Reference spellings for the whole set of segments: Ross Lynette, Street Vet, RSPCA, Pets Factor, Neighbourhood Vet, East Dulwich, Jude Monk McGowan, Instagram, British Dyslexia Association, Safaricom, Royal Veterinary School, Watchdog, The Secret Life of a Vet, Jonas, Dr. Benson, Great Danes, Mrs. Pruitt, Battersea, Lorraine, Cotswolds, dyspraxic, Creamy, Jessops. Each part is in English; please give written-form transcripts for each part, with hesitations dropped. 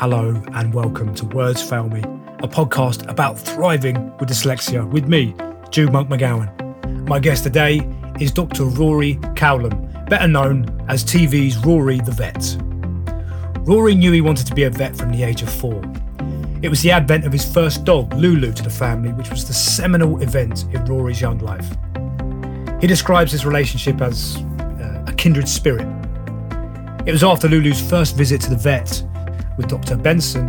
Hello and welcome to Words Fail Me, a podcast about thriving with dyslexia with me, Jude Monk McGowan. My guest today is Dr. Rory Cowlam, better known as TV's Rory the Vet. Rory knew he wanted to be a vet from the age of 4. It was the advent of his first dog, Lulu, to the family, which was the seminal event in Rory's young life. He describes his relationship as a kindred spirit. It was after Lulu's first visit to the vet with Dr. Benson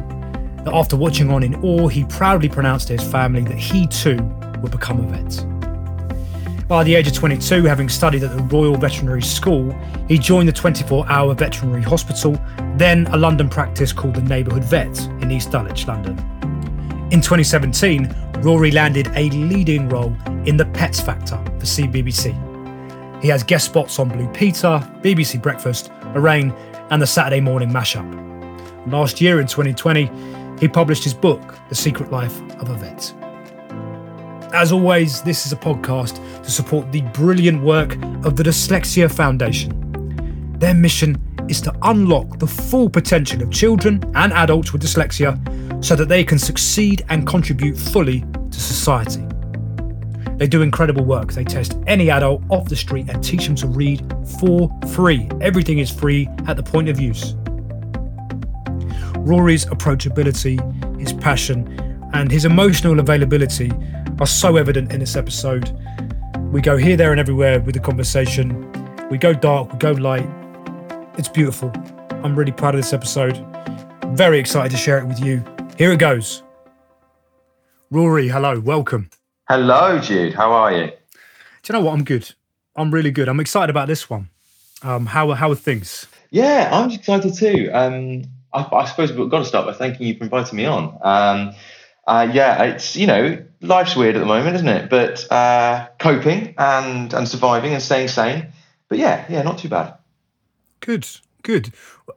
that, after watching on in awe, he proudly pronounced to his family that he too would become a vet. By the age of 22, having studied at the Royal Veterinary School, he joined the 24-hour veterinary hospital, then a London practice called the Neighbourhood Vet in East Dulwich, London. In 2017, Rory landed a leading role in the Pets Factor for CBBC. He has guest spots on Blue Peter, BBC Breakfast, Lorraine, and the Saturday morning mashup. Last year in 2020, he published his book, The Secret Life of a Vet. As always, this is a podcast to support the brilliant work of the Dyslexia Foundation. Their mission is to unlock the full potential of children and adults with dyslexia so that they can succeed and contribute fully to society. They do incredible work. They test any adult off the street and teach them to read for free. Everything is free at the point of use. Rory's approachability, his passion, and his emotional availability are so evident in this episode. We go here, there, and everywhere with the conversation. We go dark, we go light. It's beautiful. I'm really proud of this episode. Very excited to share it with you. Here it goes. Rory, hello, welcome. Hello, Jude. How are you? Do you know what? I'm good. I'm really good. I'm excited about this one. How are things? Yeah, I'm excited too. I suppose we've got to start by thanking you for inviting me on. It's, you know, life's weird at the moment, isn't it? But coping and surviving and staying sane. But yeah, not too bad. Good.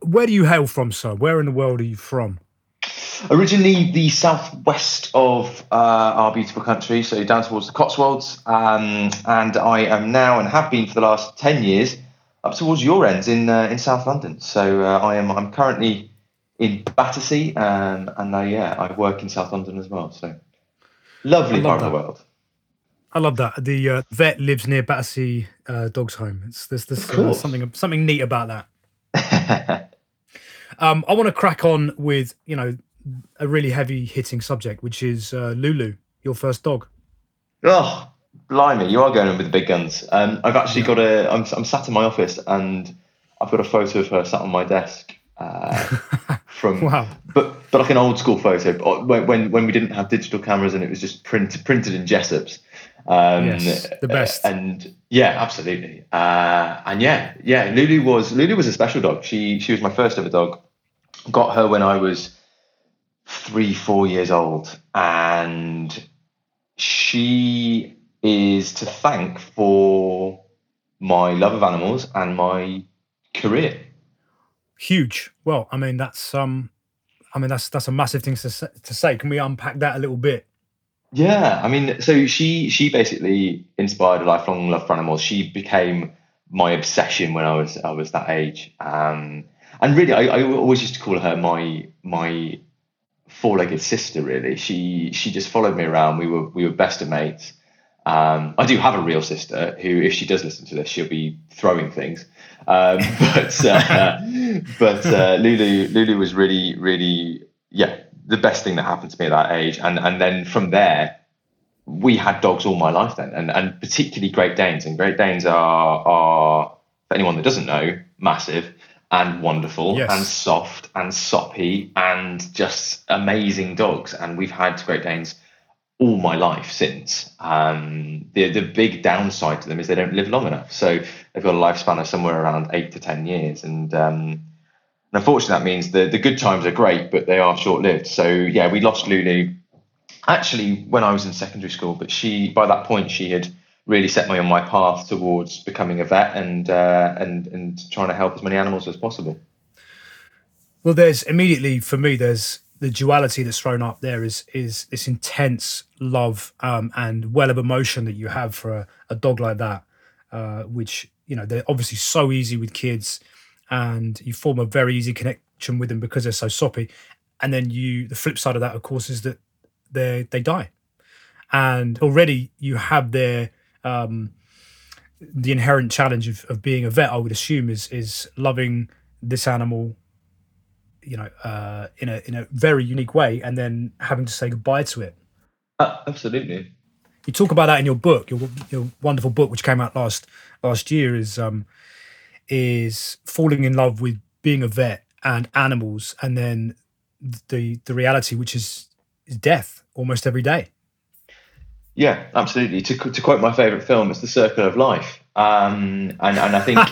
Where do you hail from, sir? Where in the world are you from? Originally, the southwest of our beautiful country, so down towards the Cotswolds. And I am now, and have been for the last 10 years, up towards your ends in South London. So I'm currently in Battersea, and I work in South London as well. So lovely part of the world. I love that. The vet lives near Battersea Dogs Home. There's something neat about that. I want to crack on with, you know, a really heavy-hitting subject, which is Lulu, your first dog. Oh, blimey, you are going in with the big guns. I've actually got I'm sat in my office and I've got a photo of her sat on my desk from... Wow. But like an old-school photo, when we didn't have digital cameras and it was just printed in Jessops. Yes, the best. And yeah, absolutely. Lulu was a special dog. She was my first ever dog. Got her when I was 3-4 years old, and she is to thank for my love of animals and my career. Huge. Well, I mean that's a massive thing to say. Can we unpack that a little bit? Yeah, I mean, so she basically inspired a lifelong love for animals. She became my obsession when I was that age, and really, I always used to call her my four-legged sister. Really, she just followed me around. We were best of mates. I do have a real sister who, if she does listen to this, she'll be throwing things. But Lulu was really, really, yeah, the best thing that happened to me at that age. And then from there, we had dogs all my life then, and particularly Great Danes. And Great Danes are, for anyone that doesn't know, massive and wonderful, yes, and soft and soppy and just amazing dogs. And we've had Great Danes all my life since. The big downside to them is they don't live long enough. So they've got a lifespan of somewhere around 8 to 10 years. And unfortunately, that means the good times are great, but they are short-lived. So, yeah, we lost Lulu actually when I was in secondary school. But by that point, she had really set me on my path towards becoming a vet and trying to help as many animals as possible. Well, there's immediately, for me, there's the duality that's thrown up there is this intense love and well of emotion that you have for a dog like that, which, you know, they're obviously so easy with kids. And you form a very easy connection with them because they're so soppy. And then the flip side of that, of course, is that they die. And already you have the inherent challenge of being a vet, I would assume, is loving this animal, in a very unique way, and then having to say goodbye to it. Absolutely. You talk about that in your book, your wonderful book, which came out last year, is falling in love with being a vet and animals, and then the reality, which is death almost every day. Yeah, absolutely. To quote my favourite film, it's The Circle of Life, and I think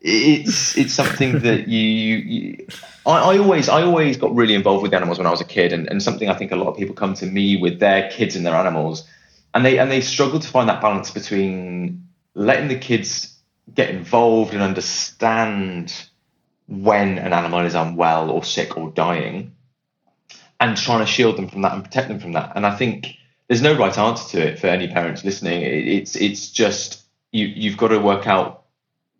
it's something that I always got really involved with animals when I was a kid, and something I think a lot of people come to me with their kids and their animals, and they struggle to find that balance between letting the kids get involved and understand when an animal is unwell or sick or dying, and trying to shield them from that and protect them from that. And I think there's no right answer to it for any parents listening. It's just you've got to work out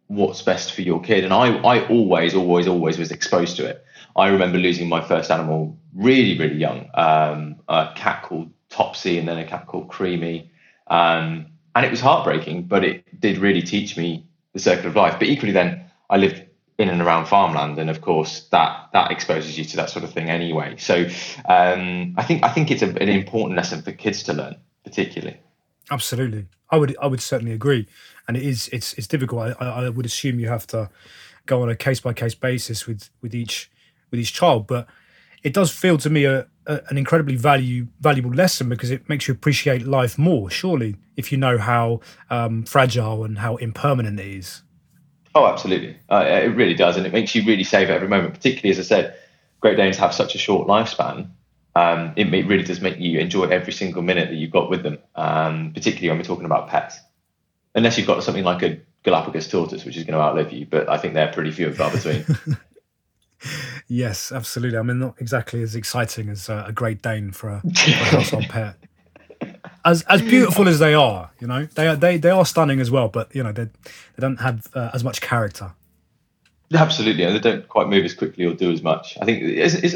what's best for your kid. And I always was exposed to it. I remember losing my first animal really, really young, a cat called Topsy and then a cat called Creamy. And it was heartbreaking, but it did really teach me the circle of life. But equally then, I lived in and around farmland, and of course that exposes you to that sort of thing anyway. So I think it's an important lesson for kids to learn, particularly. Absolutely, I would certainly agree, and it's difficult. I would assume you have to go on a case by case basis with each child, but it does feel to me an incredibly valuable lesson, because it makes you appreciate life more. Surely, if you know how fragile and how impermanent it is. Oh, absolutely. It really does. And it makes you really savor every moment, particularly, as I said, Great Danes have such a short lifespan. It really does make you enjoy every single minute that you've got with them, particularly when we're talking about pets. Unless you've got something like a Galapagos tortoise, which is going to outlive you, but I think they're pretty few and far between. Yes, absolutely. I mean, not exactly as exciting as a Great Dane for a household pet. As beautiful as they are, they are stunning as well. But they don't have as much character. Absolutely, and they don't quite move as quickly or do as much. I think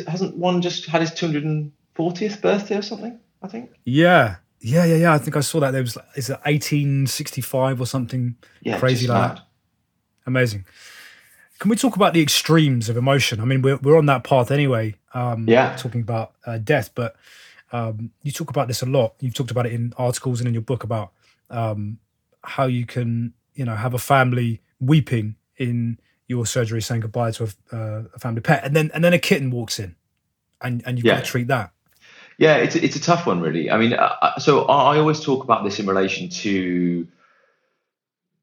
hasn't one just had his 240th birthday or something? I think. Yeah. I think I saw that. There was 1865 or something crazy like that. Amazing. Can we talk about the extremes of emotion? I mean, we're on that path anyway. Talking about death, but. You talk about this a lot. You've talked about it in articles and in your book about how you can, have a family weeping in your surgery, saying goodbye to a family pet, and then a kitten walks in, and you've got to treat that. Yeah, it's a tough one, really. I mean, so I always talk about this in relation to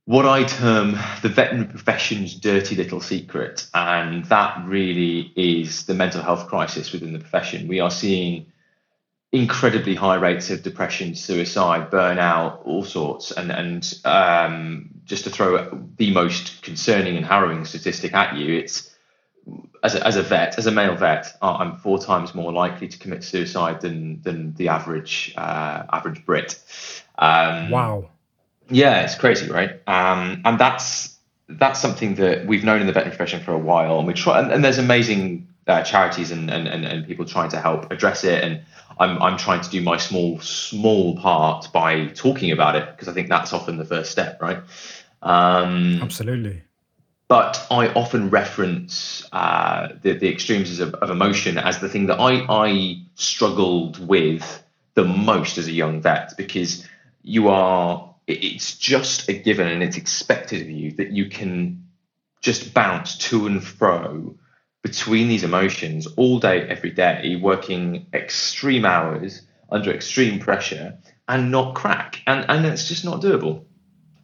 what I term the veterinary profession's dirty little secret, and that really is the mental health crisis within the profession. We are seeing incredibly high rates of depression, suicide, burnout, all sorts, and just to throw the most concerning and harrowing statistic at you, it's as a male vet, I'm 4 times more likely to commit suicide than the average Brit. Wow. Yeah, it's crazy, right? And that's something that we've known in the veterinary profession for a while, and we try. And there's amazing charities and people trying to help address it, and I'm trying to do my small part by talking about it, because I think that's often the first step, right? Absolutely. But I often reference the extremes of emotion as the thing that I struggled with the most as a young vet, because it's just a given and it's expected of you that you can just bounce to and fro between these emotions all day, every day, working extreme hours under extreme pressure and not crack. And it's just not doable.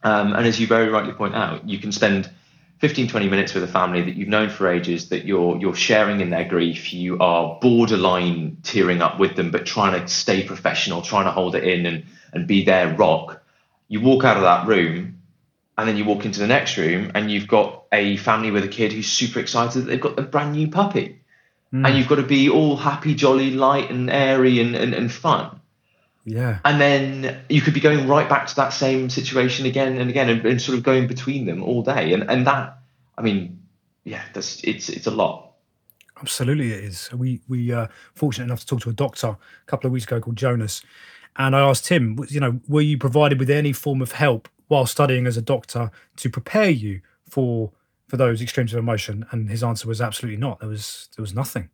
And as you very rightly point out, you can spend 15, 20 minutes with a family that you've known for ages, that you're sharing in their grief. You are borderline tearing up with them, but trying to stay professional, trying to hold it in and be their rock. You walk out of that room, and then you walk into the next room and you've got a family with a kid who's super excited that they've got a brand new puppy. Mm. And you've got to be all happy, jolly, light and airy and fun. Yeah. And then you could be going right back to that same situation again and again and sort of going between them all day. And that, I mean, yeah, that's it's a lot. Absolutely it is. We fortunate enough to talk to a doctor a couple of weeks ago called Jonas, and I asked him, you know, were you provided with any form of help while studying as a doctor to prepare you for those extremes of emotion? And his answer was absolutely not. There was nothing.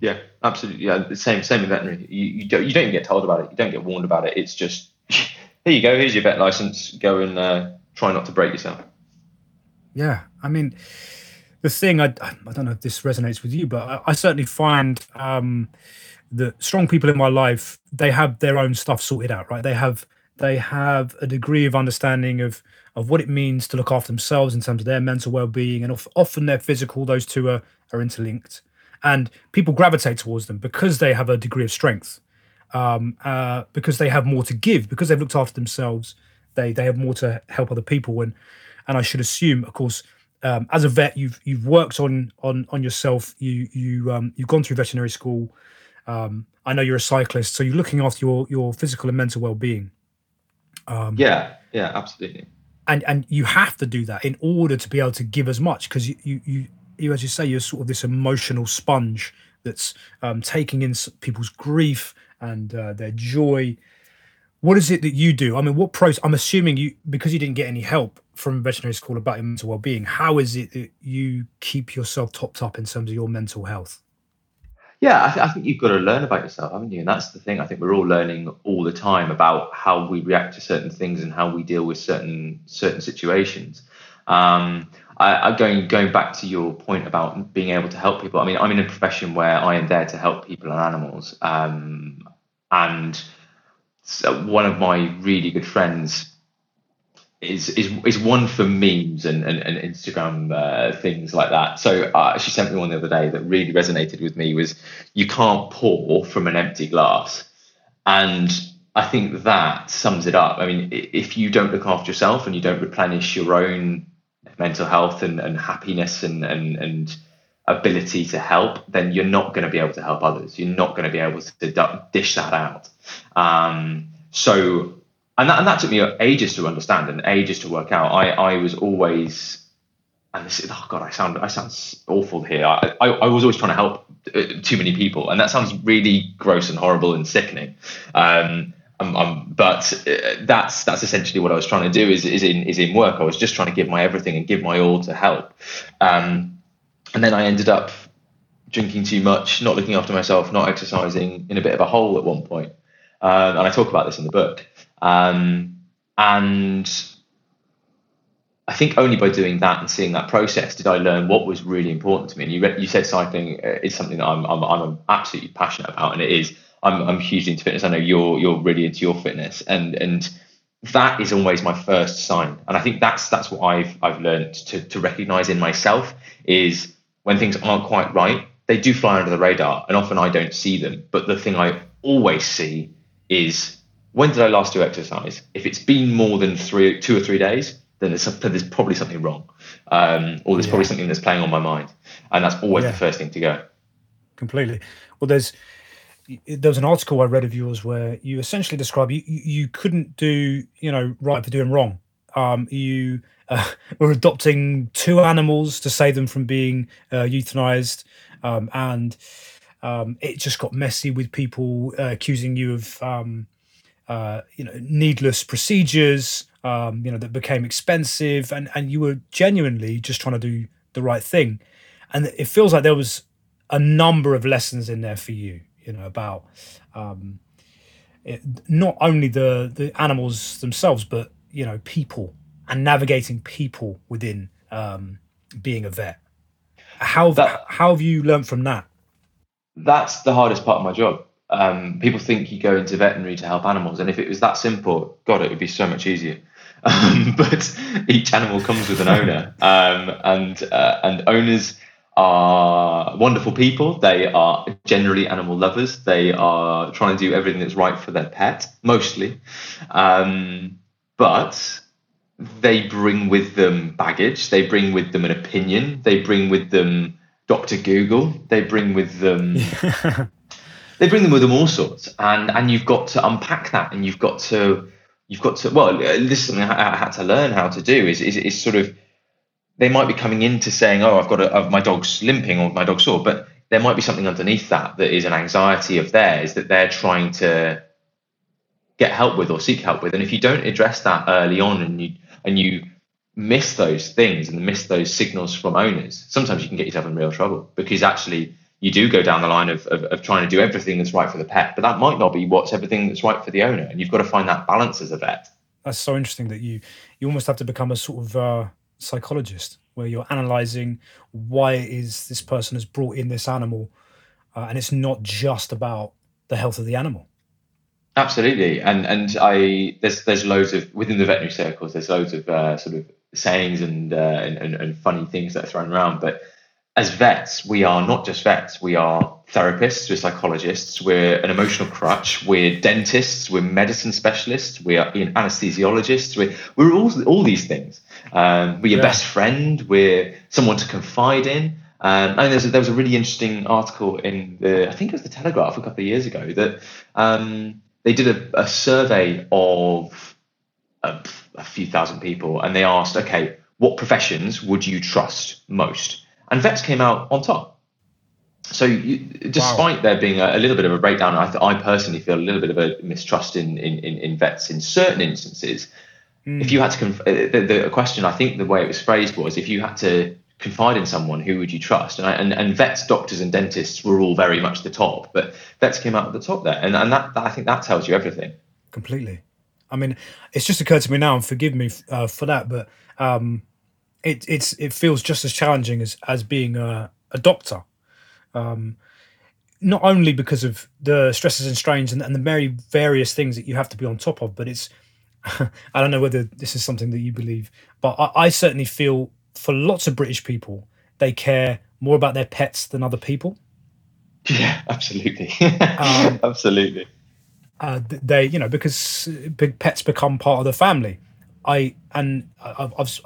Yeah, absolutely. Yeah, the same in veterinary. You don't get told about it. You don't get warned about it. It's just, here you go, here's your vet license. Go and try not to break yourself. Yeah, I mean, the thing, I don't know if this resonates with you, but I certainly find that strong people in my life, they have their own stuff sorted out, right? They have a degree of understanding of what it means to look after themselves in terms of their mental well-being and often their physical. Those two are interlinked. And people gravitate towards them because they have a degree of strength, because they have more to give, because they've looked after themselves, they have more to help other people. And I should assume, of course, as a vet, you've worked on yourself. You've gone through veterinary school. I know you're a cyclist, so you're looking after your physical and mental well-being. Yeah, absolutely. And you have to do that in order to be able to give as much, because you, as you say, you're sort of this emotional sponge that's taking in people's grief and their joy. What is it that you do? I mean, what process? I'm assuming you, because you didn't get any help from veterinary school about your mental well-being, how is it that you keep yourself topped up in terms of your mental health? Yeah, I think you've got to learn about yourself, haven't you? And that's the thing. I think we're all learning all the time about how we react to certain things and how we deal with certain situations. Going back to your point about being able to help people, I mean, I'm in a profession where I am there to help people and animals. And so one of my really good friends is one for memes and Instagram things like that. So she sent me one the other day that really resonated with me, was you can't pour from an empty glass. And I think that sums it up. I mean, if you don't look after yourself and you don't replenish your own mental health and happiness and ability to help, then you're not going to be able to help others. You're not going to be able to dish that out. So that took me ages to understand and ages to work out. I was always, and this is, oh God, I sound awful here. I was always trying to help too many people, and that sounds really gross and horrible and sickening. But that's essentially what I was trying to do is in work. I was just trying to give my everything and give my all to help. And then I ended up drinking too much, not looking after myself, not exercising, in a bit of a hole at one point. And I talk about this in the book. And I think only by doing that and seeing that process did I learn what was really important to me. And you said cycling is something that I'm absolutely passionate about, and it is. I'm hugely into fitness. I know you're really into your fitness, and that is always my first sign. And I think that's what I've learned to recognise in myself, is when things aren't quite right, they do fly under the radar, and often I don't see them. But the thing I always see is, when did I last do exercise? If it's been more than two or three days, then there's probably something wrong, or there's probably something that's playing on my mind, and that's always the first thing to go. Completely. Well, there was an article I read of yours where you essentially describe you couldn't do, you know, right for doing wrong. You were adopting two animals to save them from being euthanized, and it just got messy with people accusing you of needless procedures, that became expensive, and you were genuinely just trying to do the right thing. And it feels like there was a number of lessons in there for you. You know, about not only the animals themselves, but, you know, people and navigating people within being a vet. How have you learned from that? That's the hardest part of my job. People think you go into veterinary to help animals, and if it was that simple, God, it would be so much easier. But each animal comes with an owner, and owners are wonderful people. They are generally animal lovers. They are trying to do everything that's right for their pet, mostly. But they bring with them baggage. They bring with them an opinion. They bring with them Dr. Google. They bring with them all sorts. And you've got to unpack that, and you've got to well, this is something I had to learn how to do is sort of, they might be coming into saying, oh, my dog's limping or my dog's sore, but there might be something underneath that that is an anxiety of theirs that they're trying to get help with or seek help with. And if you don't address that early on and you miss those things and miss those signals from owners, sometimes you can get yourself in real trouble, because actually you do go down the line of trying to do everything that's right for the pet, but that might not be what's everything that's right for the owner. And you've got to find that balance as a vet. That's so interesting that you almost have to become a sort of psychologist, where you're analysing why it is this person has brought in this animal, and it's not just about the health of the animal. Absolutely, and there's loads of, within the veterinary circles, there's loads of sort of sayings and funny things that are thrown around. But as vets, we are not just vets. We are therapists, we're psychologists, we're an emotional crutch, we're dentists, we're medicine specialists, we are anesthesiologists, we're all these things. We're your best friend, we're someone to confide in. And there was a really interesting article in I think it was the Telegraph a couple of years ago, that they did a survey of a few thousand people, and they asked, okay, what professions would you trust most? And vets came out on top. So despite there being a little bit of a breakdown, I personally feel a little bit of a mistrust in vets in certain instances. Mm. If you had to, the question, I think the way it was phrased was, if you had to confide in someone, who would you trust? And vets, doctors and dentists were all very much the top, but vets came out at the top there. And that I think that tells you everything. Completely. I mean, it's just occurred to me now, and forgive me for that, but it feels just as challenging as being a doctor. Not only because of the stresses and strains and the very various things that you have to be on top of, but it's, I don't know whether this is something that you believe, but I certainly feel for lots of British people, they care more about their pets than other people. Yeah, absolutely. Absolutely. They, because big pets become part of the family. I've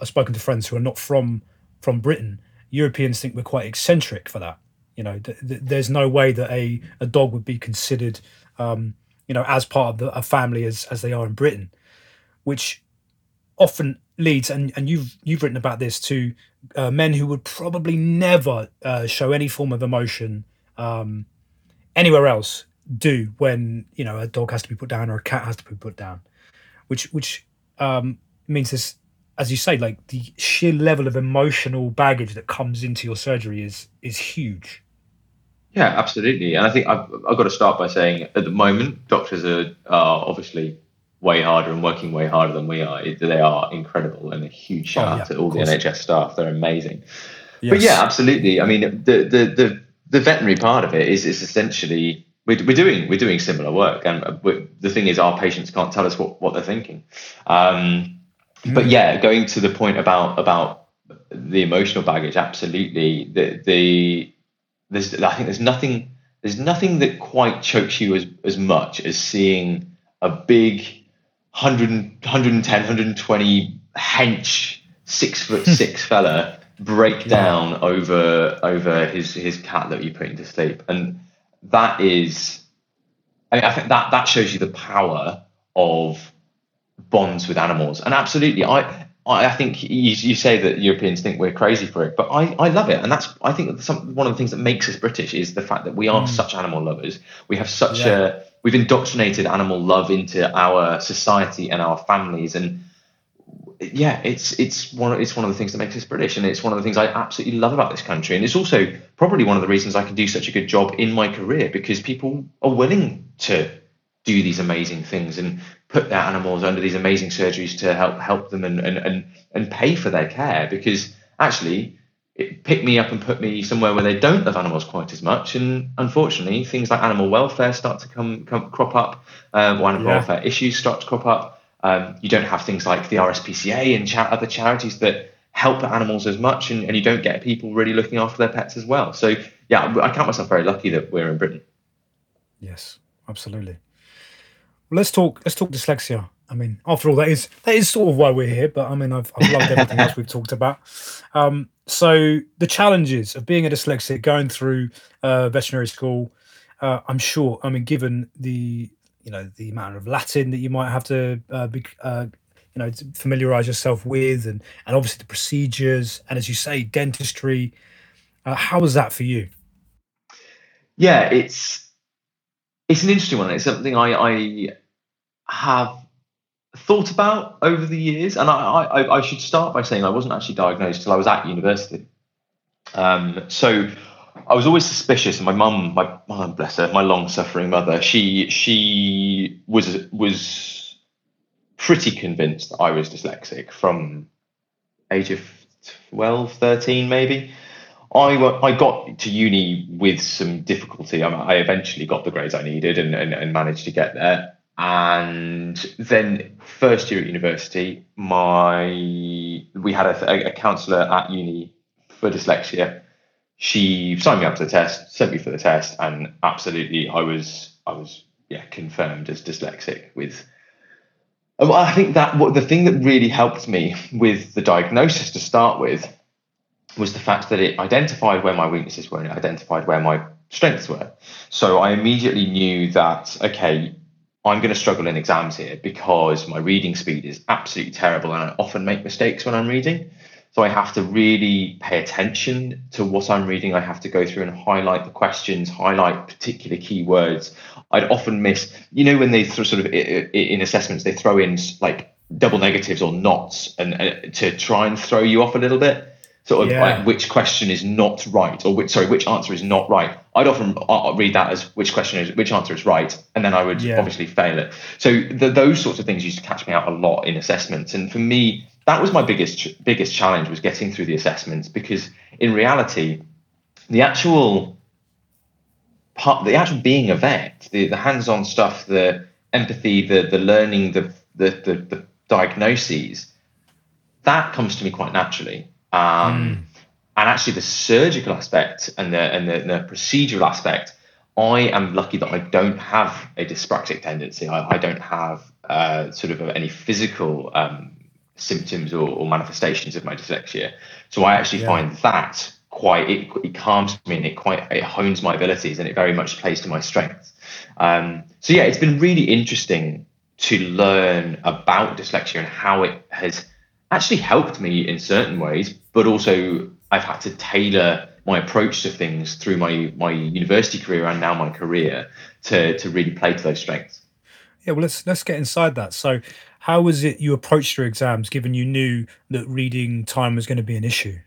spoken to friends who are not from Britain. Europeans think we're quite eccentric for that. There's no way that a dog would be considered, as part of a family as they are in Britain, which often leads, and you've written about this, to men who would probably never show any form of emotion anywhere else do when, a dog has to be put down or a cat has to be put down, which means this, as you say, like the sheer level of emotional baggage that comes into your surgery is huge. Yeah, absolutely. And I think I've got to start by saying, at the moment, doctors are obviously way harder and working way harder than we are. They are incredible, and a huge shout out to all the NHS staff. They're amazing. Yes. But yeah, absolutely. I mean, the veterinary part of it is essentially, we're doing similar work, and the thing is, our patients can't tell us what they're thinking. But yeah, going to the point about the emotional baggage, absolutely. There's nothing that quite chokes you as much as seeing a big 110, 120 hench, 6'6" fella break down over his cat that you put into sleep. And that is, I think that shows you the power of bonds with animals. And absolutely, I think you say that Europeans think we're crazy for it, but I love it. And that's, I think, one of the things that makes us British is the fact that we are such animal lovers. We have such we've indoctrinated animal love into our society and our families. And yeah, it's one of the things that makes us British. And it's one of the things I absolutely love about this country. And it's also probably one of the reasons I can do such a good job in my career, because people are willing to do these amazing things and put their animals under these amazing surgeries to help them and pay for their care, because actually it picked me up and put me somewhere where they don't have animals quite as much. And unfortunately, things like animal welfare start to crop up, or animal welfare issues start to crop up. You don't have things like the RSPCA and other charities that help animals as much, and you don't get people really looking after their pets as well. So yeah, I count myself very lucky that we're in Britain. Yes, absolutely. Let's talk dyslexia. I mean, after all, that is sort of why we're here. But I mean, I've loved everything else we've talked about. So the challenges of being a dyslexic, going through veterinary school, I'm sure. I mean, given the amount of Latin that you might have to familiarise yourself with, and obviously the procedures, and as you say, dentistry. How was that for you? yeah, it's an interesting one. It's something I have thought about over the years, and I should start by saying I wasn't actually diagnosed till I was at university. So I was always suspicious, and my mum, bless her, my long-suffering mother, she was pretty convinced that I was dyslexic from age of 12, 13 maybe. I got to uni with some difficulty. I eventually got the grades I needed and managed to get there. And then first year at university, we had a counsellor at uni for dyslexia. She signed me up to the test, sent me for the test, and absolutely I was confirmed as dyslexic with. I think that the thing that really helped me with the diagnosis to start with was the fact that it identified where my weaknesses were and it identified where my strengths were. So I immediately knew that, okay, I'm going to struggle in exams here because my reading speed is absolutely terrible and I often make mistakes when I'm reading. So I have to really pay attention to what I'm reading. I have to go through and highlight the questions, highlight particular keywords. I'd often miss, when they sort of in assessments, they throw in like double negatives or nots and to try and throw you off a little bit. Like which question is not right, or which answer is not right. I'd often read that as which answer is right, and then I would obviously fail it. So those sorts of things used to catch me out a lot in assessments, and for me that was my biggest challenge, was getting through the assessments, because in reality the actual being a vet, the hands-on stuff, the empathy, the learning, the diagnoses, that comes to me quite naturally. And actually the surgical aspect and the procedural aspect, I am lucky that I don't have a dyspraxic tendency. I don't have any physical symptoms or manifestations of my dyslexia. So I actually find that it calms me, and it hones my abilities, and it very much plays to my strengths. It's been really interesting to learn about dyslexia and how it has actually helped me in certain ways, but also I've had to tailor my approach to things through my university career and now my career to really play to those strengths. Yeah, well, let's get inside that. So how was it you approached your exams, given you knew that reading time was going to be an issue?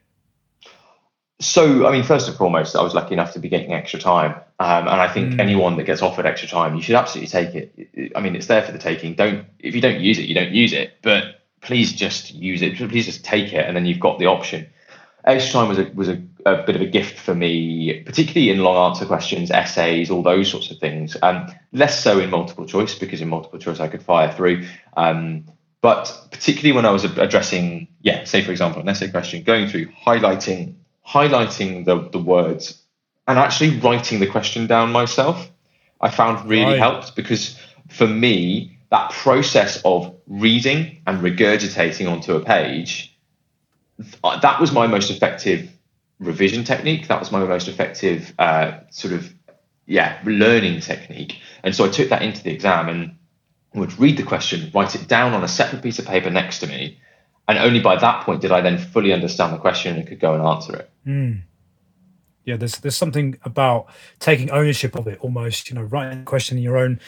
So, I mean, first and foremost, I was lucky enough to be getting extra time. And I think anyone that gets offered extra time, you should absolutely take it. I mean, it's there for the taking. If you don't use it, you don't use it. But please just use it. Please just take it, and then you've got the option. Extra time was a bit of a gift for me, particularly in long answer questions, essays, all those sorts of things. Less so in multiple choice, because in multiple choice I could fire through. But particularly when I was addressing, say for example, an essay question, going through highlighting the words and actually writing the question down myself, I found really helped, because for me, that process of reading and regurgitating onto a page, that was my most effective revision technique. That was my most effective learning technique. And so I took that into the exam and would read the question, write it down on a separate piece of paper next to me. And only by that point did I then fully understand the question and could go and answer it. Mm. Yeah, there's something about taking ownership of it, almost, writing the question in your own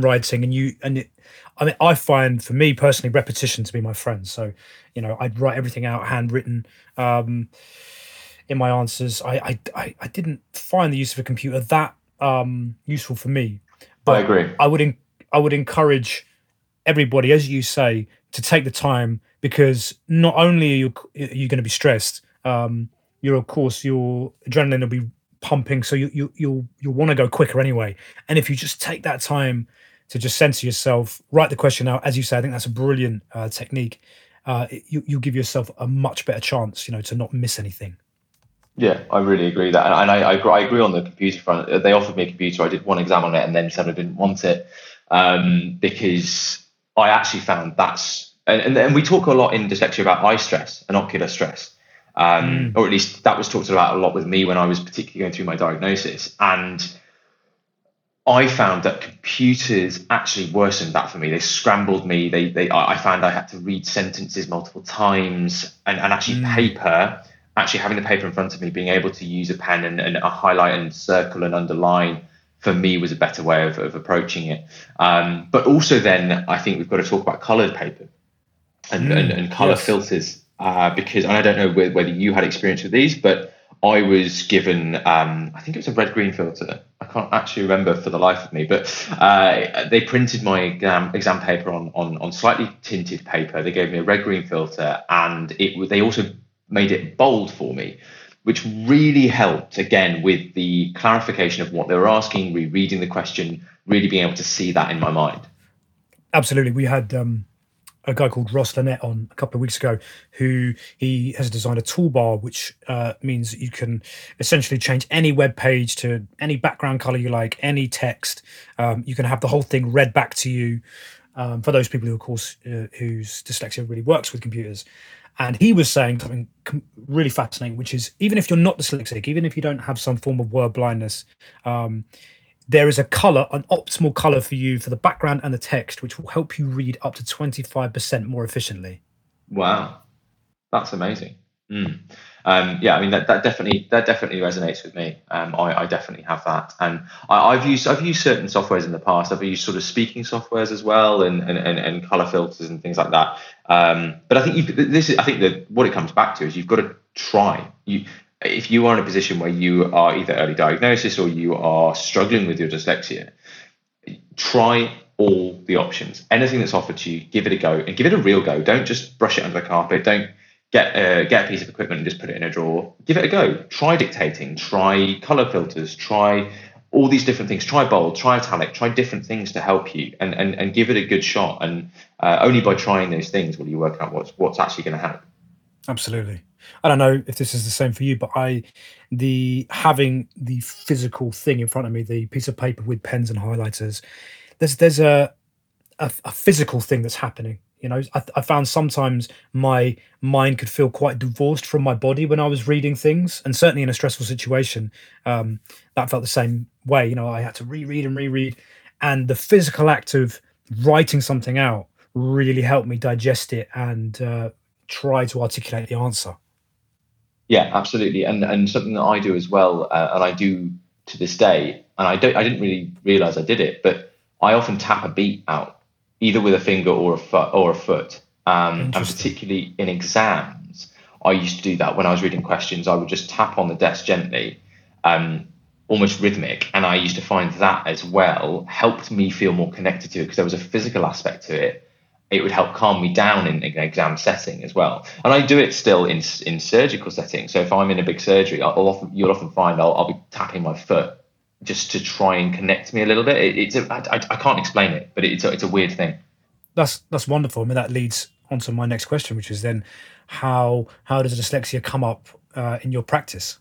writing, I find, for me personally, repetition to be my friend. So, I'd write everything out handwritten in my answers. I didn't find the use of a computer that useful for me. But I agree. I would encourage everybody, as you say, to take the time, because not only are you going to be stressed, your adrenaline will be pumping, so you'll want to go quicker anyway. And if you just take that time to just center yourself, write the question out, as you say, I think that's a brilliant technique. You'll give yourself a much better chance, to not miss anything. Yeah, I really agree with that, and I agree on the computer front. They offered me a computer. I did one exam on it, and then said I didn't want it because I actually found that's and we talk a lot in dyslexia about eye stress and ocular stress. Or at least that was talked about a lot with me when I was particularly going through my diagnosis. And I found that computers actually worsened that for me. They scrambled me. I found I had to read sentences multiple times and actually paper actually having the paper in front of me, being able to use a pen and a highlight and circle and underline, for me, was a better way of approaching it. But also then I think we've got to talk about coloured paper and colour filters, because, and I don't know whether you had experience with these, but I was given, I think it was a red-green filter. I can't actually remember for the life of me, but they printed my exam paper on slightly tinted paper. They gave me a red-green filter, and they also made it bold for me, which really helped, again, with the clarification of what they were asking, rereading the question, really being able to see that in my mind. Absolutely. We had a guy called Ross Lynette on a couple of weeks ago, who he has designed a toolbar, which means that you can essentially change any web page to any background color you like, any text. You can have the whole thing read back to you, for those people who, of course, whose dyslexia really works with computers. And he was saying something really fascinating, which is, even if you're not dyslexic, even if you don't have some form of word blindness, there is a colour, an optimal colour for you for the background and the text, which will help you read up to 25% more efficiently. Wow, that's amazing. Mm. Yeah, I mean that definitely resonates with me. I definitely have that, and I've used certain softwares in the past. I've used sort of speaking softwares as well, and color filters and things like that. But I think what it comes back to is you've got to try. If you are in a position where you are either early diagnosis or you are struggling with your dyslexia, try all the options. Anything that's offered to you, give it a go and give it a real go. Don't just brush it under the carpet. Don't get a piece of equipment and just put it in a drawer. Give it a go. Try dictating. Try colour filters. Try all these different things. Try bold. Try italic. Try different things to help you, and give it a good shot. And only by trying those things will you work out what's actually going to help. Absolutely. I don't know if this is the same for you, but having the physical thing in front of me, the piece of paper with pens and highlighters, there's a physical thing that's happening. You know, I found sometimes my mind could feel quite divorced from my body when I was reading things, and certainly in a stressful situation, that felt the same way. You know, I had to reread, and the physical act of writing something out really helped me digest it and try to articulate the answer. Yeah, absolutely, and something that I do as well, and I do to this day, and I didn't really realize I did it, but I often tap a beat out, either with a finger or a foot. And particularly in exams, I used to do that when I was reading questions. I would just tap on the desk gently, almost rhythmic. And I used to find that as well helped me feel more connected to it, because there was a physical aspect to it. It would help calm me down in an exam setting as well. And I do it still in surgical settings. So if I'm in a big surgery, you'll often find I'll be tapping my foot, just to try and connect me a little bit. I can't explain it, but it's a weird thing. That's wonderful. I mean, that leads on to my next question, which is then how does dyslexia come up in your practice?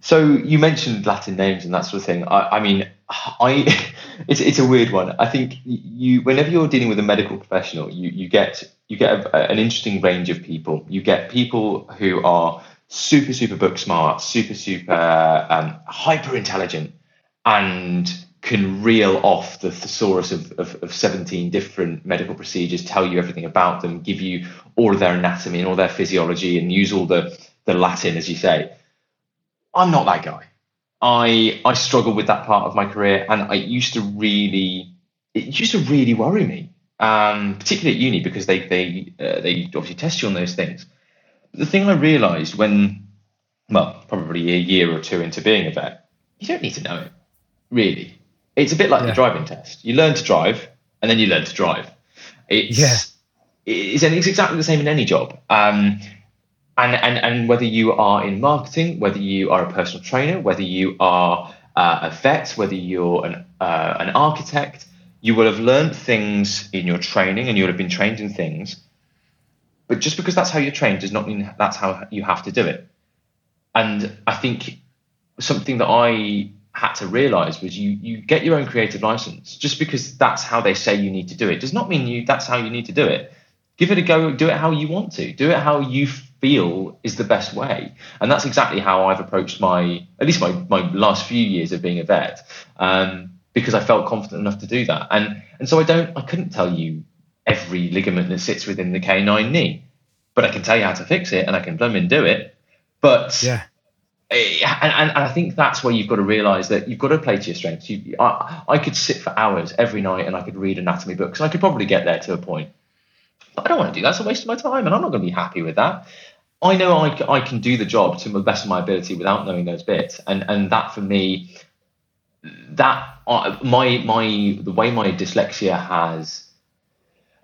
So you mentioned Latin names and that sort of thing. I mean, it's a weird one. I think whenever you're dealing with a medical professional, you get an interesting range of people. You get people who are super book smart, super hyper intelligent, and can reel off the thesaurus of 17 different medical procedures, tell you everything about them, give you all of their anatomy and all their physiology, and use all the Latin, as you say. I'm not that guy. I struggle with that part of my career, and it used to really worry me, particularly at uni, because they obviously test you on those things. The thing I realised probably a year or two into being a vet, you don't need to know it, really. It's a bit like the driving test. You learn to drive, and then you learn to drive. It's exactly the same in any job. And whether you are in marketing, whether you are a personal trainer, whether you are a vet, whether you're an architect, you will have learned things in your training, and you will have been trained in things. But just because that's how you're trained does not mean that's how you have to do it. And I think something that I had to realise was you get your own creative licence. Just because that's how they say you need to do it does not mean that's how you need to do it. Give it a go. Do it how you want to. Do it how you feel is the best way. And that's exactly how I've approached my last few years of being a vet, because I felt confident enough to do that. And so I couldn't tell you every ligament that sits within the canine knee, but I can tell you how to fix it, and I can do it. But yeah. And I think that's where you've got to realise that you've got to play to your strengths. I could sit for hours every night and I could read anatomy books. I could probably get there to a point. But I don't want to do that. It's a waste of my time, and I'm not going to be happy with that. I know I can do the job to the best of my ability without knowing those bits. And that for me, that the way my dyslexia has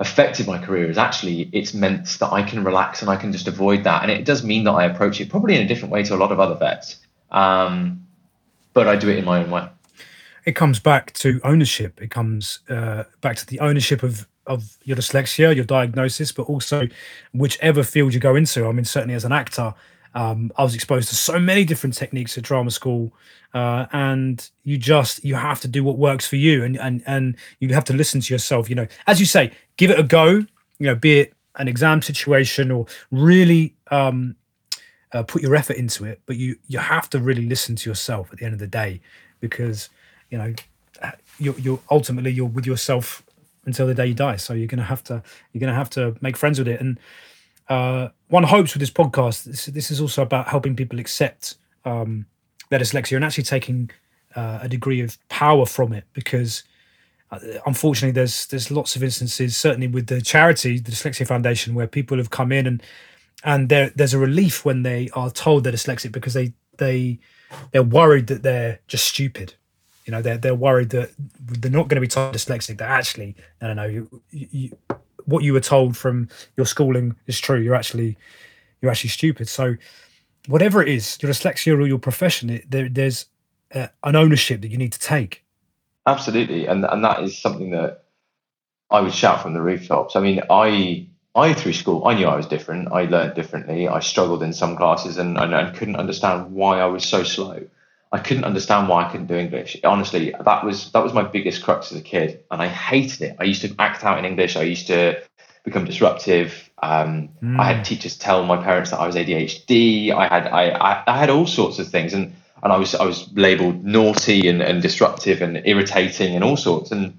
affected my career is actually it's meant that I can relax and I can just avoid that. And it does mean that I approach it probably in a different way to a lot of other vets. But I do it in my own way. It comes back to ownership. It comes back to the ownership of your dyslexia, your diagnosis, but also whichever field you go into. I mean, certainly as an actor, I was exposed to so many different techniques at drama school, and you have to do what works for you, and you have to listen to yourself. You know, as you say, give it a go. You know, be it an exam situation or really put your effort into it, but you have to really listen to yourself at the end of the day, because you know you're ultimately with yourself until the day you die. So you're gonna have to make friends with it. And one hopes with this podcast, this is also about helping people accept their dyslexia and actually taking a degree of power from it, because unfortunately there's lots of instances, certainly with the charity, the Dyslexia Foundation, where people have come in and there's a relief when they are told they're dyslexic, because they're worried that they're just stupid. You know, they're worried that they're not going to be told dyslexic, that actually, no, you, what you were told from your schooling is true. You're actually stupid. So whatever it is, your dyslexia or your profession, there's an ownership that you need to take. Absolutely. And that is something that I would shout from the rooftops. I mean, I through school, I knew I was different. I learned differently. I struggled in some classes and couldn't understand why I was so slow. I couldn't understand why I couldn't do English. Honestly, that was my biggest crux as a kid, and I hated it. I used to act out in English. I used to become disruptive. I had teachers tell my parents that I was ADHD. I had all sorts of things, and I was labelled naughty and disruptive and irritating and all sorts. And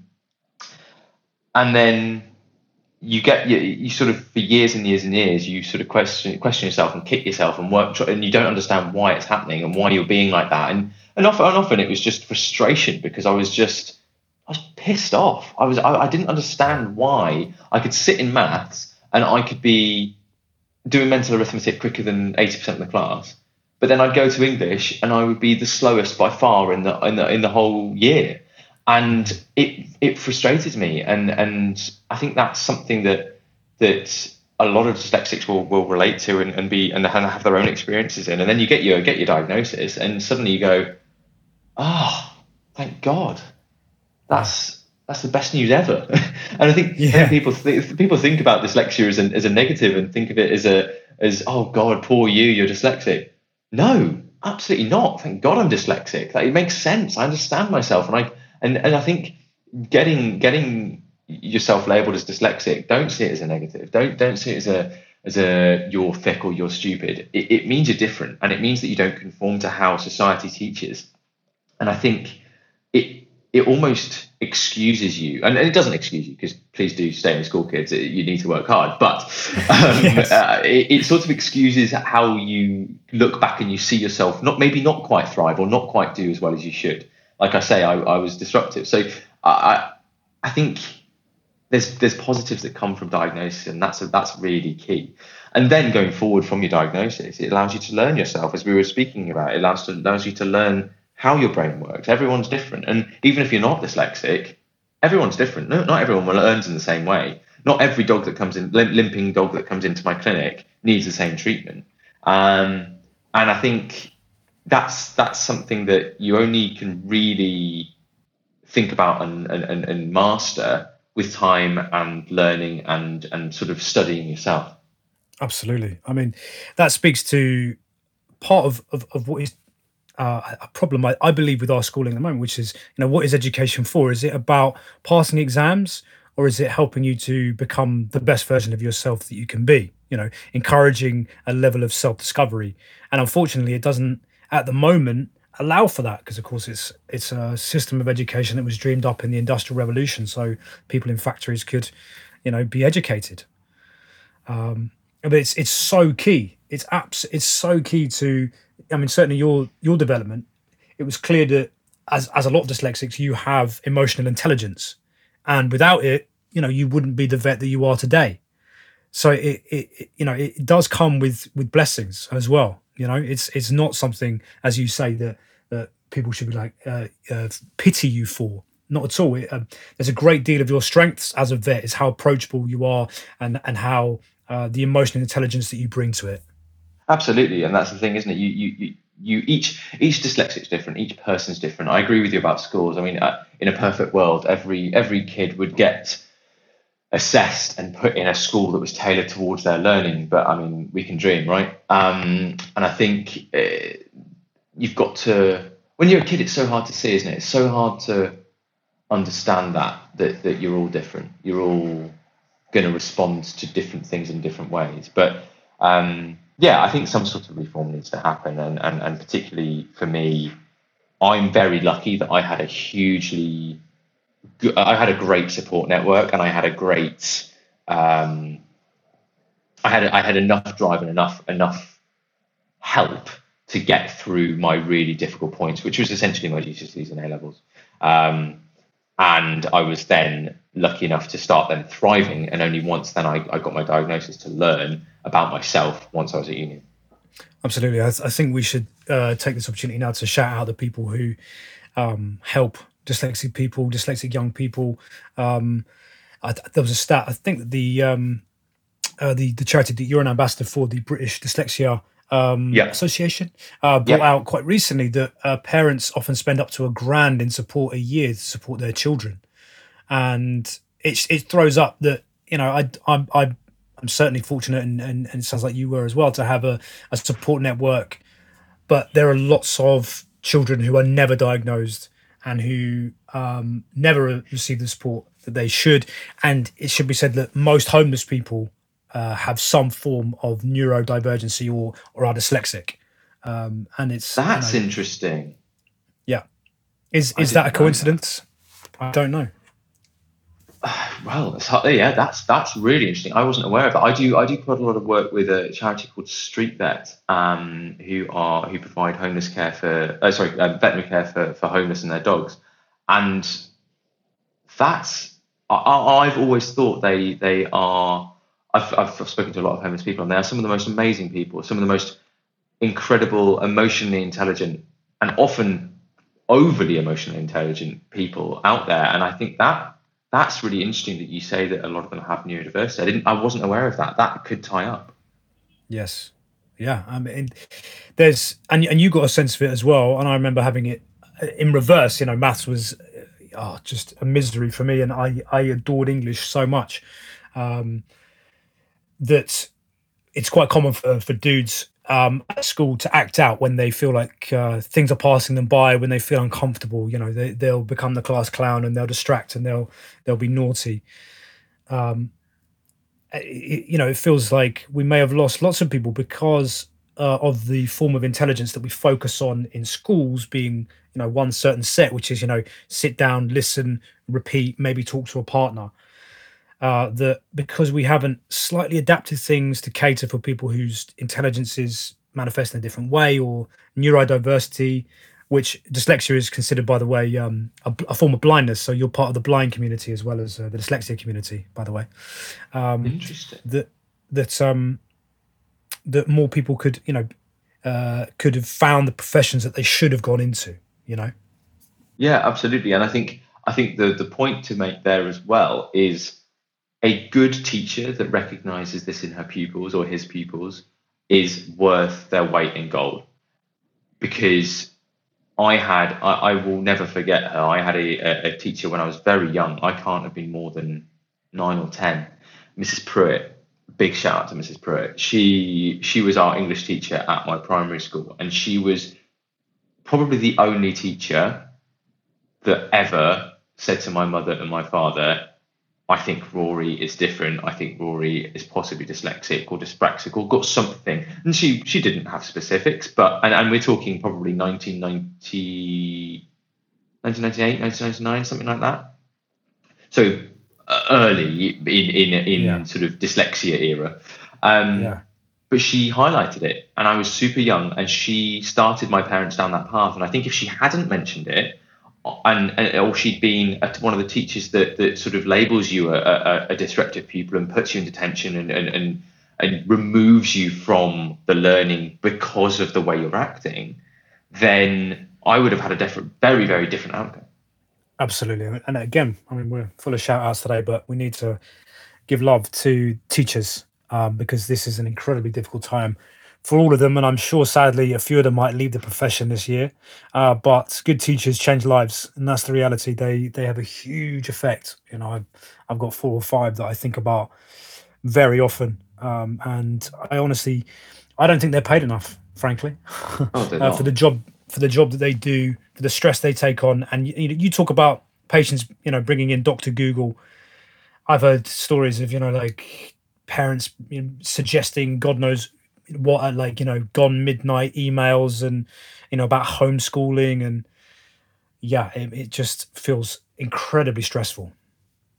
then you sort of, for years and years and years, you sort of question yourself and kick yourself and work, and you don't understand why it's happening and why you're being like that. And often it was just frustration, because I was pissed off. I didn't understand why I could sit in maths and I could be doing mental arithmetic quicker than 80% of the class, but then I'd go to English and I would be the slowest by far in the whole year. And it frustrated me, and I think that's something that a lot of dyslexics will relate to and have their own experiences in. And then you get your diagnosis, and suddenly you go, "Oh, thank God, that's the best news ever." And I think people think about dyslexia as a negative and think of it as "Oh God, poor you, you're dyslexic." No, absolutely not. Thank God I'm dyslexic. Like, it makes sense. I understand myself, and I think getting yourself labelled as dyslexic, don't see it as a negative. Don't see it as a you're thick or you're stupid. It means you're different, and it means that you don't conform to how society teaches. And I think it almost excuses you, and it doesn't excuse you, because please do stay in school, kids. You need to work hard, but yes. It sort of excuses how you look back and you see yourself maybe not quite thrive or not quite do as well as you should. Like I say, I was disruptive. So I think there's positives that come from diagnosis, and that's really key. And then going forward from your diagnosis, it allows you to learn yourself, as we were speaking about. It allows you to learn how your brain works. Everyone's different. And even if you're not dyslexic, everyone's different. No, not everyone learns in the same way. Not every dog that comes in, limping dog that comes into my clinic, needs the same treatment. And I think that's something that you only can really think about and master with time and learning and sort of studying yourself. Absolutely. I mean, that speaks to part of what is a problem, I believe, with our schooling at the moment, which is, you know, what is education for? Is it about passing exams, or is it helping you to become the best version of yourself that you can be? You know, encouraging a level of self-discovery. And unfortunately, it doesn't, at the moment, allow for that, because of course it's a system of education that was dreamed up in the Industrial Revolution, so people in factories could, you know, be educated. But it's so key. it's so key to, I mean, certainly your development. It was clear that as a lot of dyslexics, you have emotional intelligence, and without it, you know, you wouldn't be the vet that you are today. So it does come with blessings as well. You know, it's not something, as you say, that people should be like pity you for. Not at all. There's a great deal of your strengths as a vet is how approachable you are and how the emotional intelligence that you bring to it. Absolutely, and that's the thing, isn't it? You each dyslexic's different. Each person's different. I agree with you about schools. I mean, in a perfect world, every kid would get assessed and put in a school that was tailored towards their learning. But I mean, we can dream, right? And I think you've got to, when you're a kid, it's so hard to see, isn't it? It's so hard to understand that you're all different. You're all going to respond to different things in different ways. But I think some sort of reform needs to happen. And particularly for me, I'm very lucky that I had a great support network, and I had a great, I had enough drive and enough help to get through my really difficult points, which was essentially my GCSEs and A levels. And I was then lucky enough to start then thriving. And only once then I got my diagnosis to learn about myself once I was at uni. Absolutely. I think we should take this opportunity now to shout out the people who help dyslexic people, dyslexic young people. There was a stat, I think, that the charity that you're an ambassador for, the British Dyslexia Association, brought out quite recently that parents often spend up to $1,000 in support a year to support their children. And it throws up that, you know, I'm certainly fortunate, and it sounds like you were as well, to have a support network. But there are lots of children who are never diagnosed and who never receive the support that they should. And it should be said that most homeless people have some form of neurodivergency or are dyslexic. And that's interesting. Yeah. Is that a coincidence? I don't know. Well, that's really interesting. I wasn't aware of that. I do quite a lot of work with a charity called Street Vet, who provide homeless care veterinary care for homeless and their dogs. And I've always thought they are. I've spoken to a lot of homeless people, and they are some of the most amazing people, some of the most incredible, emotionally intelligent, and often overly emotionally intelligent people out there. And I think that. That's really interesting that you say that a lot of them have neurodiversity. I wasn't aware of that. That could tie up. Yes. Yeah. I mean, and you got a sense of it as well. And I remember having it in reverse. You know, maths was just a misery for me, and I adored English so much that it's quite common for dudes at school to act out when they feel like things are passing them by, when they feel uncomfortable. You know, they'll become the class clown, and they'll distract, and they'll be naughty. It feels like we may have lost lots of people because of the form of intelligence that we focus on in schools being, you know, one certain set, which is, you know, sit down, listen, repeat, maybe talk to a partner. That because we haven't slightly adapted things to cater for people whose intelligence is manifest in a different way, or neurodiversity, which dyslexia is considered, by the way, a form of blindness. So you're part of the blind community as well as the dyslexia community, by the way. Interesting. That more people could, you know, could have found the professions that they should have gone into, you know? Yeah, absolutely. And I think the point to make there as well is, a good teacher that recognises this in her pupils or his pupils is worth their weight in gold. Because I will never forget her. I had a teacher when I was very young. I can't have been more than 9 or 10. Mrs. Pruitt, big shout out to Mrs. Pruitt. She was our English teacher at my primary school, and she was probably the only teacher that ever said to my mother and my father, I think Rory is different. I think Rory is possibly dyslexic or dyspraxic or got something. And she didn't have specifics, but and we're talking probably 1990, 1998, 1999, something like that. So early in sort of dyslexia era. But she highlighted it, and I was super young, and she started my parents down that path. And I think if she hadn't mentioned it, and or she'd been one of the teachers that sort of labels you a disruptive pupil and puts you in detention and removes you from the learning because of the way you're acting, then I would have had a different, very, very different outcome. Absolutely. And again, I mean, we're full of shout outs today, but we need to give love to teachers because this is an incredibly difficult time for all of them. And I'm sure, sadly, a few of them might leave the profession this year. But good teachers change lives. And that's the reality. They have a huge effect. You know, I've got 4 or 5 that I think about very often. And I honestly, I don't think they're paid enough, frankly, for the job that they do, for the stress they take on. And you talk about patients, you know, bringing in Dr. Google. I've heard stories of, you know, like parents suggesting God knows what, like, you know, gone midnight emails and, you know, about homeschooling. And yeah, it just feels incredibly stressful.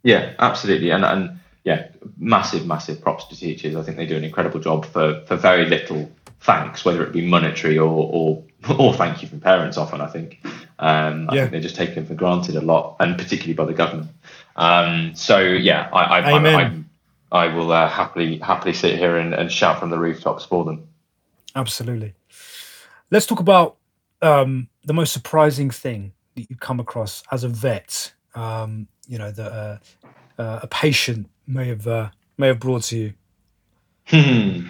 Yeah, absolutely. And yeah, massive props to teachers. I think they do an incredible job for very little thanks, whether it be monetary or thank you from parents often, I think. I think they're just taken for granted a lot, and particularly by the government. So yeah, I will happily sit here and shout from the rooftops for them. Absolutely. Let's talk about the most surprising thing that you come across as a vet. You know, that a patient may have brought to you. You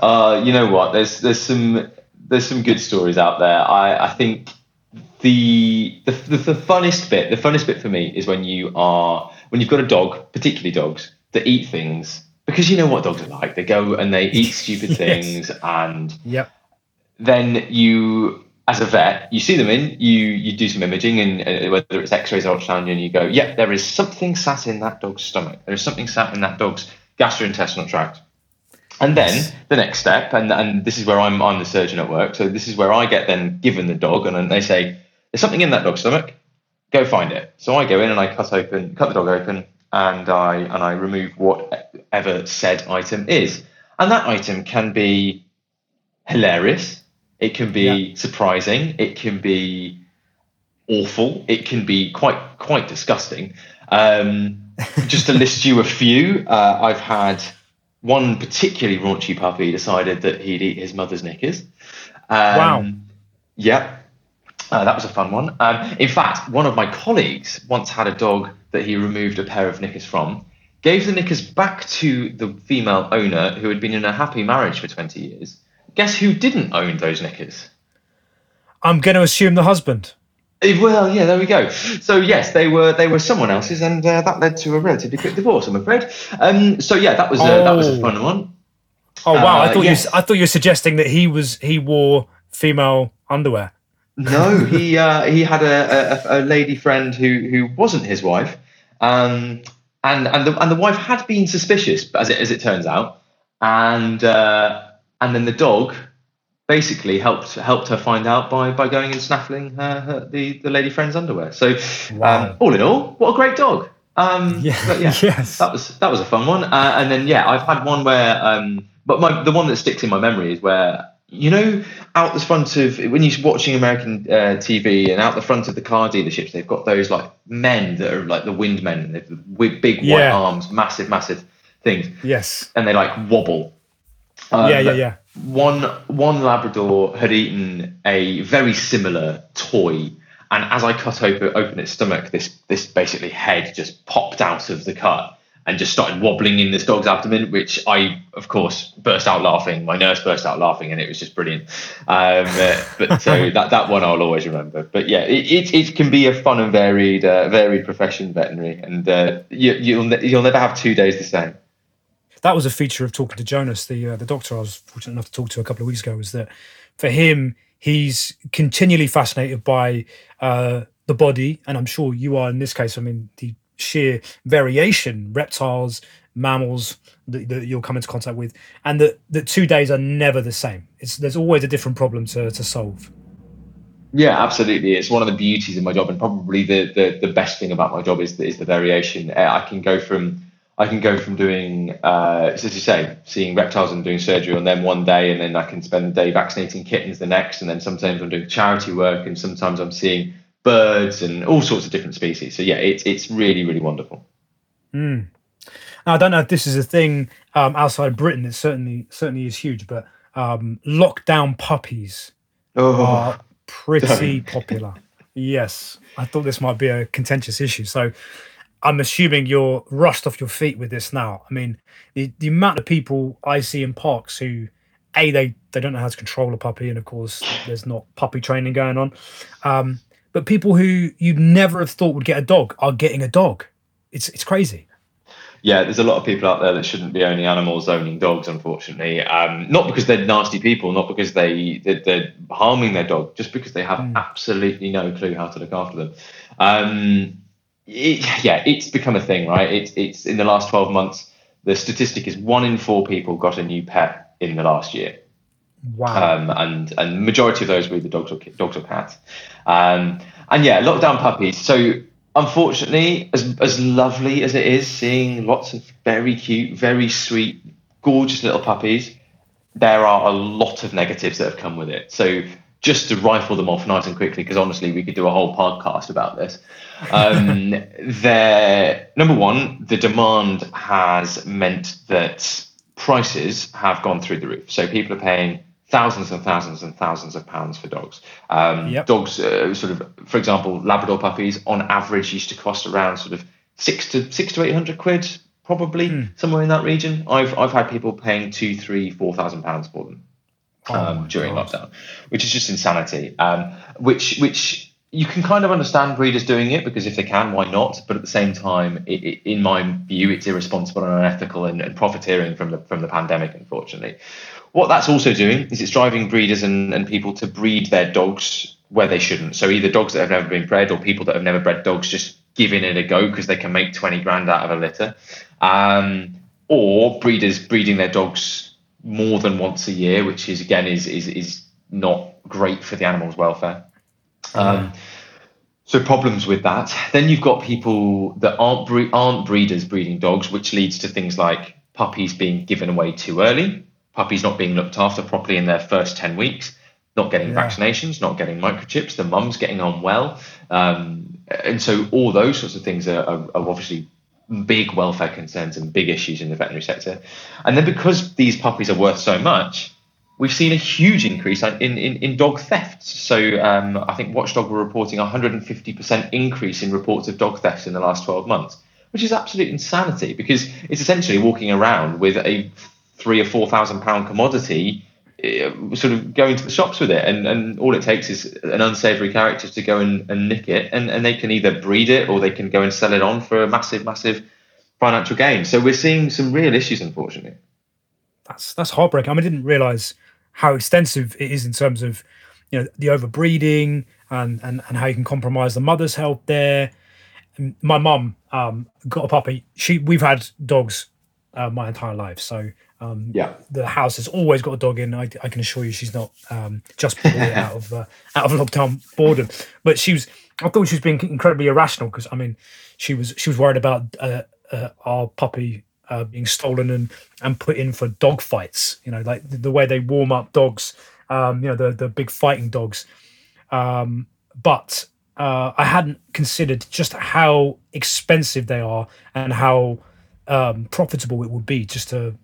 know what? There's some good stories out there. I think the funnest bit for me is when you've got a dog, particularly dogs that eat things, because you know what dogs are like. They go and they eat stupid things, and then you, as a vet, you see them in, you do some imaging, and whether it's x-rays or ultrasound, and you go, yeah, there is something sat in that dog's stomach. There is something sat in that dog's gastrointestinal tract. And then the next step, and this is where I'm the surgeon at work, so this is where I get then given the dog, and they say, there's something in that dog's stomach, go find it. So I go in and I cut the dog open, and I remove whatever said item is. And that item can be hilarious, it can be surprising, it can be awful, it can be quite disgusting. Just to list you a few, I've had one particularly raunchy puppy decided that he'd eat his mother's knickers. Wow. Yeah. That was a fun one. In fact, one of my colleagues once had a dog that he removed a pair of knickers from, gave the knickers back to the female owner who had been in a happy marriage for 20 years. Guess who didn't own those knickers? I'm going to assume the husband. Well, yeah, there we go. So yes, they were someone else's, and that led to a relatively quick divorce, I'm afraid. So yeah, that was a fun one. Oh wow! I thought you were suggesting that he wore female underwear. No, he had a lady friend who wasn't his wife, and the wife had been suspicious, as it turns out, and then the dog basically helped her find out by going and snaffling the lady friend's underwear. So all in all, what a great dog. That was a fun one. And then I've had one where the one that sticks in my memory is where, you know, out the front of, when you're watching American TV, and out the front of the car dealerships, they've got those like men that are like the wind men, and they've with big white arms, massive things. Yes. And they like wobble. One Labrador had eaten a very similar toy, and as I cut open its stomach, this basically head just popped out of the cut and just started wobbling in this dog's abdomen, which I, of course, burst out laughing. My nurse burst out laughing, and it was just brilliant. But so that one I'll always remember. But yeah, it can be a fun and varied profession, veterinary, and you'll never have 2 days the same. That was a feature of talking to Jonas, the doctor I was fortunate enough to talk to a couple of weeks ago, was that for him, he's continually fascinated by the body. And I'm sure you are in this case. I mean, the sheer variation, reptiles, mammals that you'll come into contact with. And that 2 days are never the same. There's always a different problem to solve. Yeah, absolutely. It's one of the beauties of my job, and probably the best thing about my job is the variation. I can go from I can go from doing, as you say, seeing reptiles and doing surgery on them one day, and then I can spend the day vaccinating kittens the next, and then sometimes I'm doing charity work, and sometimes I'm seeing birds and all sorts of different species. So yeah, it's really, really wonderful. Mm. Now, I don't know if this is a thing outside Britain. It certainly is huge, but lockdown puppies are pretty popular. Yes, I thought this might be a contentious issue. So I'm assuming you're rushed off your feet with this now. I mean, the amount of people I see in parks who, A, they don't know how to control a puppy, and of course there's not puppy training going on. But people who you'd never have thought would get a dog are getting a dog. It's crazy. Yeah, there's a lot of people out there that shouldn't be owning animals, owning dogs, unfortunately. Not because they're nasty people, not because they're harming their dog, just because they have absolutely no clue how to look after them. It's become a thing, right? It's in the last 12 months, the statistic is 1 in 4 people got a new pet in the last year. Wow. And the majority of those were either dogs or cats. Lockdown puppies. So unfortunately, as lovely as it is seeing lots of very cute, very sweet, gorgeous little puppies, there are a lot of negatives that have come with it. So just to rifle them off nice and quickly, because honestly, we could do a whole podcast about this. Number one, the demand has meant that prices have gone through the roof. So people are paying thousands and thousands and thousands of pounds for dogs. Dogs, for example, Labrador puppies on average used to cost around six to 800 quid, probably somewhere in that region. I've had people paying 2, 3, 4,000 pounds for them. During lockdown, which is just insanity, which you can kind of understand breeders doing it, because if they can, why not? But at the same time, it, in my view, it's irresponsible and unethical and profiteering from the pandemic, unfortunately. What that's also doing is it's driving breeders and people to breed their dogs where they shouldn't. So either dogs that have never been bred, or people that have never bred dogs just giving it a go because they can make 20 grand out of a litter, or breeders breeding their dogs more than once a year, which is again is not great for the animal's welfare. So problems with that. Then you've got people that aren't breeders breeding dogs, which leads to things like puppies being given away too early, puppies not being looked after properly in their first 10 weeks, not getting vaccinations, not getting microchips, the mum's getting unwell, and so all those sorts of things are obviously big welfare concerns and big issues in the veterinary sector. And then because these puppies are worth so much, we've seen a huge increase in dog thefts. So I think Watchdog were reporting 150% increase in reports of dog thefts in the last 12 months, which is absolute insanity, because it's essentially walking around with a 3,000 or 4,000 pound commodity, sort of going to the shops with it, and all it takes is an unsavoury character to go and nick it, and they can either breed it or they can go and sell it on for a massive financial gain. So we're seeing some real issues, unfortunately. That's heartbreaking. I mean, I didn't realise how extensive it is in terms of, you know, the overbreeding and how you can compromise the mother's health there. My mum got a puppy. We've had dogs my entire life, so the house has always got a dog in. I can assure you, she's not just bought it out of lockdown boredom. But I thought she was being incredibly irrational, because I mean, she was worried about our puppy being stolen and put in for dog fights. You know, like the way they warm up dogs. You know, the big fighting dogs. But I hadn't considered just how expensive they are and how profitable it would be just to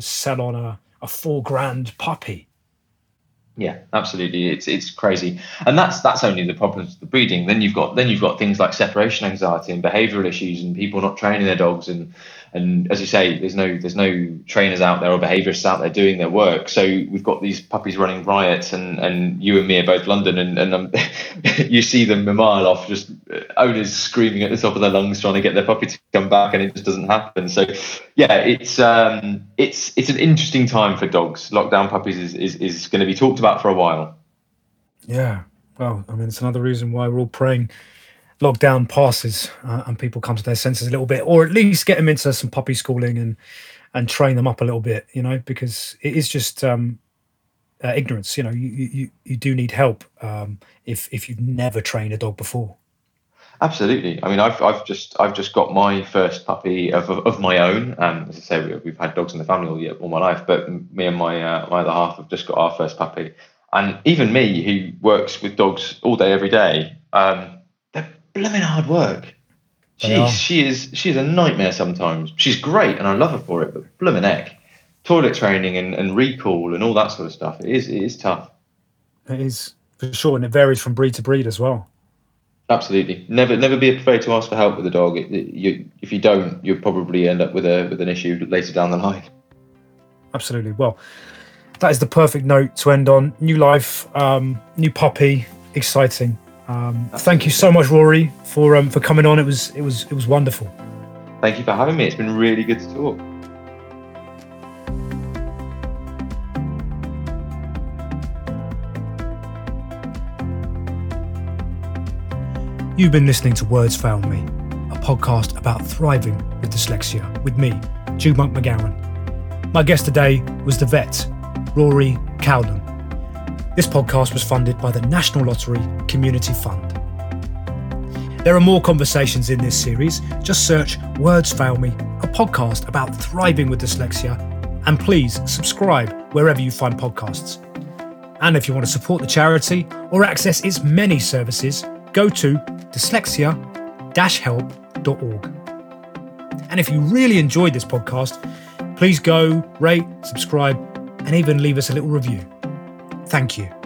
sell on a £4,000 puppy. Yeah, absolutely. It's crazy, and that's only the problems with the breeding. Then you've got things like separation anxiety and behavioural issues, and people not training their dogs, and as you say, there's no trainers out there or behaviourists out there doing their work. So we've got these puppies running riots, and you and me are both London, and you see them a mile off, just owners screaming at the top of their lungs trying to get their puppy to come back, and it just doesn't happen. So yeah, it's an interesting time for dogs. Lockdown puppies is going to be talked about for a while. Yeah, well, I mean, it's another reason why we're all praying lockdown passes and people come to their senses a little bit, or at least get them into some puppy schooling and train them up a little bit, you know, because it is just ignorance. You know, you do need help if you've never trained a dog before. Absolutely. I mean, I've just got my first puppy of my own. As I say, we've had dogs in the family all my life, but me and my other half have just got our first puppy. And even me, who works with dogs all day, every day, they're blooming hard work. Jeez, she is a nightmare sometimes. She's great, and I love her for it, but blooming heck. Toilet training and recall and all that sort of stuff. It is tough. It is, for sure, and it varies from breed to breed as well. Absolutely. Never be afraid to ask for help with a dog. If you don't, you'll probably end up with an issue later down the line. Absolutely. Well, that is the perfect note to end on. New life, new puppy, exciting. Thank you so much, Rory, for coming on. It was wonderful. Thank you for having me. It's been really good to talk. You've been listening to Words Failed Me, a podcast about thriving with dyslexia, with me, Jude Monk McGowan. My guest today was the vet, Rory Cowlam. This podcast was funded by the National Lottery Community Fund. There are more conversations in this series. Just search Words Fail Me, a podcast about thriving with dyslexia, and please subscribe wherever you find podcasts. And if you want to support the charity or access its many services, go to dyslexia-help.org. And if you really enjoyed this podcast, please go, rate, subscribe, and even leave us a little review. Thank you.